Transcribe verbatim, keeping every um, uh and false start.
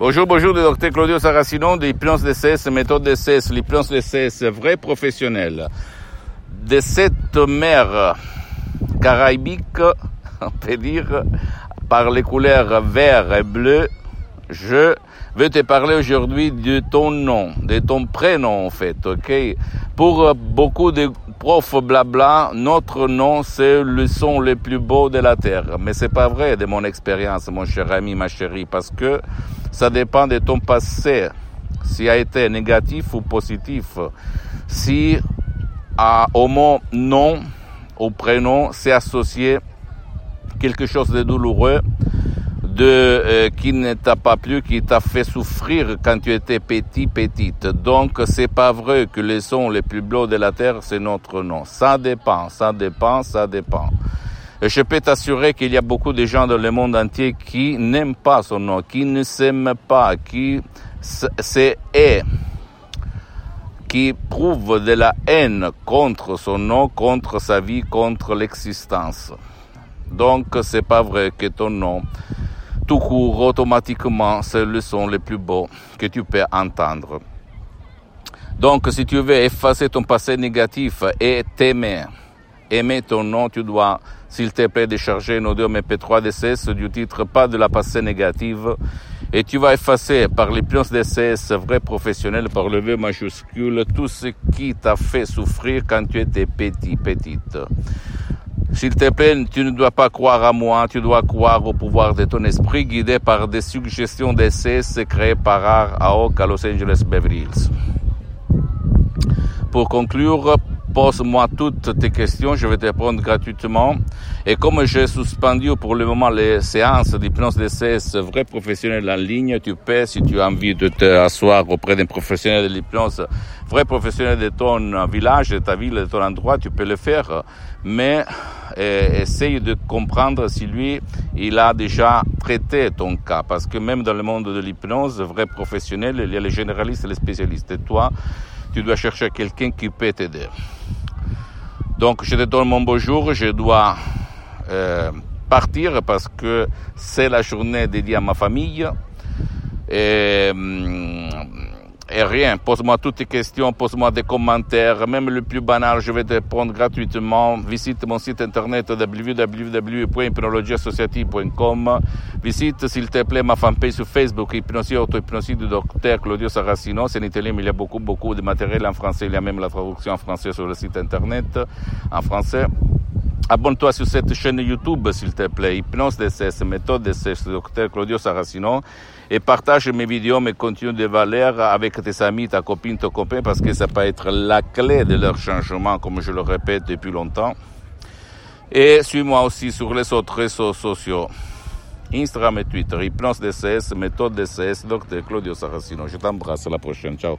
Bonjour, bonjour, le docteur Claudio Saracino de l'hypnose D C S, méthode D C S, l'hypnose D C S, vrai professionnel. De cette mer caraïbique, on peut dire, par les couleurs vert et bleu, je vais te parler aujourd'hui de ton nom, de ton prénom en fait, ok? Pour beaucoup de profs blabla, notre nom c'est le son le plus beau de la terre, mais c'est pas vrai de mon expérience, mon cher ami, ma chérie, parce que ça dépend de ton passé, si a été négatif ou positif, si à, au mot nom, au prénom, c'est associé quelque chose de douloureux, de euh, qui ne t'a pas plu, qui t'a fait souffrir quand tu étais petit, petite. Donc, c'est pas vrai que les sons les plus bleus de la terre, c'est notre nom. Ça dépend, ça dépend, ça dépend. Et je peux t'assurer qu'il y a beaucoup de gens dans le monde entier qui n'aiment pas son nom, qui ne s'aiment pas, qui se haïssent, qui prouvent de la haine contre son nom, contre sa vie, contre l'existence. Donc, c'est pas vrai que ton nom tout court, automatiquement, c'est le son le plus beau que tu peux entendre. Donc, si tu veux effacer ton passé négatif et t'aimer, aimer ton nom, tu dois, s'il te plaît, décharger nos deux M P trois D C S du titre « Pas de la passé négative » et tu vas effacer par l'hypnose D C S, vrai professionnel, par le V majuscule, tout ce qui t'a fait souffrir quand tu étais petit, petite. S'il te plaît, tu ne dois pas croire à moi, tu dois croire au pouvoir de ton esprit guidé par des suggestions D C S créées par Art Aok à Los Angeles Beverly Hills. Pour conclure, pose-moi toutes tes questions, je vais te répondre gratuitement. Et comme j'ai suspendu pour le moment les séances d'hypnose D C S vrai professionnel en ligne, tu peux, si tu as envie de te asseoir auprès d'un professionnel de l'hypnose, vrai professionnel de ton village, de ta ville, de ton endroit, tu peux le faire. Mais eh, essaye de comprendre si lui, il a déjà traité ton cas. Parce que même dans le monde de l'hypnose, vrai professionnel, il y a les généralistes et les spécialistes. Et toi, tu dois chercher quelqu'un qui peut t'aider. Donc, je te donne mon bonjour. Je dois euh, partir parce que c'est la journée dédiée à ma famille. Et, et rien, pose-moi toutes tes questions, pose-moi des commentaires. Même le plus banal, je vais te répondre gratuitement. Visite mon site internet double-u double-u double-u point ipnologie associati point com. Visite, s'il te plaît, ma fanpage sur Facebook, Hypnosie, auto-hypnosie du docteur Claudio Saracino. C'est en italien, mais il y a beaucoup, beaucoup de matériel en français. Il y a même la traduction en français sur le site internet, en français. Abonne-toi sur cette chaîne YouTube, s'il te plaît, Hypnose D C S, méthode D C S, docteur Claudio Saracino, et partage mes vidéos, mes contenus de valeur avec tes amis, ta copine, ton copain, parce que ça peut être la clé de leur changement, comme je le répète depuis longtemps. Et suis-moi aussi sur les autres réseaux sociaux, Instagram et Twitter, Hypnose D C S, méthode D C S, docteur Claudio Saracino. Je t'embrasse, à la prochaine, ciao.